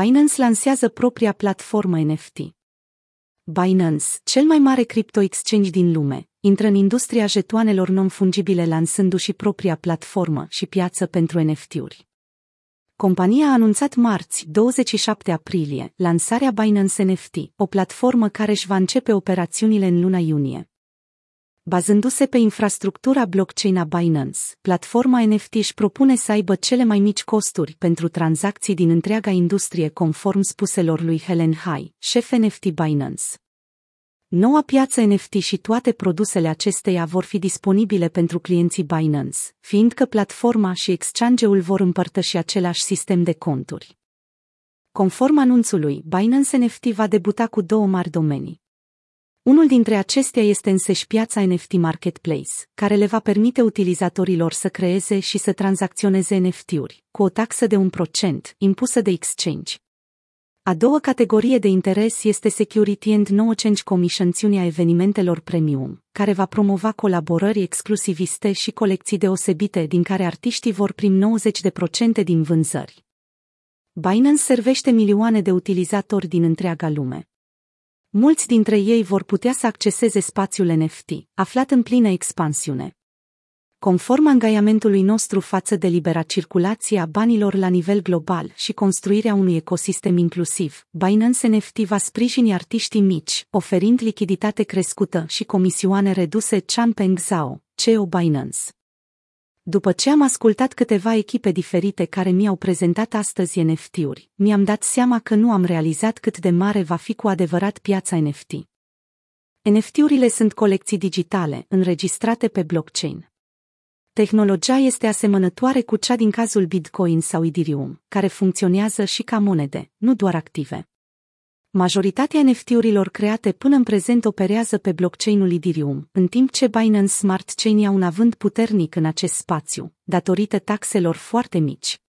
Binance lansează propria platformă NFT. Binance, cel mai mare crypto-exchange din lume, intră în industria jetoanelor non-fungibile lansându-și propria platformă și piață pentru NFT-uri. Compania a anunțat marți, 27 aprilie, lansarea Binance NFT, o platformă care își va începe operațiunile în luna iunie. Bazându-se pe infrastructura blockchain a Binance, platforma NFT își propune să aibă cele mai mici costuri pentru tranzacții din întreaga industrie, conform spuselor lui Helen Hai, șef NFT Binance. Noua piață NFT și toate produsele acesteia vor fi disponibile pentru clienții Binance, fiindcă platforma și exchange-ul vor împărtăși același sistem de conturi. Conform anunțului, Binance NFT va debuta cu două mari domenii. Unul dintre acestea este însăși piața NFT Marketplace, care le va permite utilizatorilor să creeze și să tranzacționeze NFT-uri, cu o taxă de 1% impusă de exchange. A doua categorie de interes este Security and No Change Commission, țiunea evenimentelor premium, care va promova colaborări exclusiviste și colecții deosebite, din care artiștii vor primi 90% din vânzări. Binance servește milioane de utilizatori din întreaga lume. Mulți dintre ei vor putea să acceseze spațiul NFT, aflat în plină expansiune. Conform angajamentului nostru față de libera circulație a banilor la nivel global și construirea unui ecosistem inclusiv, Binance NFT va sprijini artiștii mici, oferind lichiditate crescută și comisioane reduse. Changpeng Zhao, CEO Binance. După ce am ascultat câteva echipe diferite care mi-au prezentat astăzi NFT-uri, mi-am dat seama că nu am realizat cât de mare va fi cu adevărat piața NFT. NFT-urile sunt colecții digitale, înregistrate pe blockchain. Tehnologia este asemănătoare cu cea din cazul Bitcoin sau Ethereum, care funcționează și ca monede, nu doar active. Majoritatea NFT-urilor create până în prezent operează pe blockchain-ul Ethereum, în timp ce Binance Smart Chain ia un avânt puternic în acest spațiu, datorită taxelor foarte mici.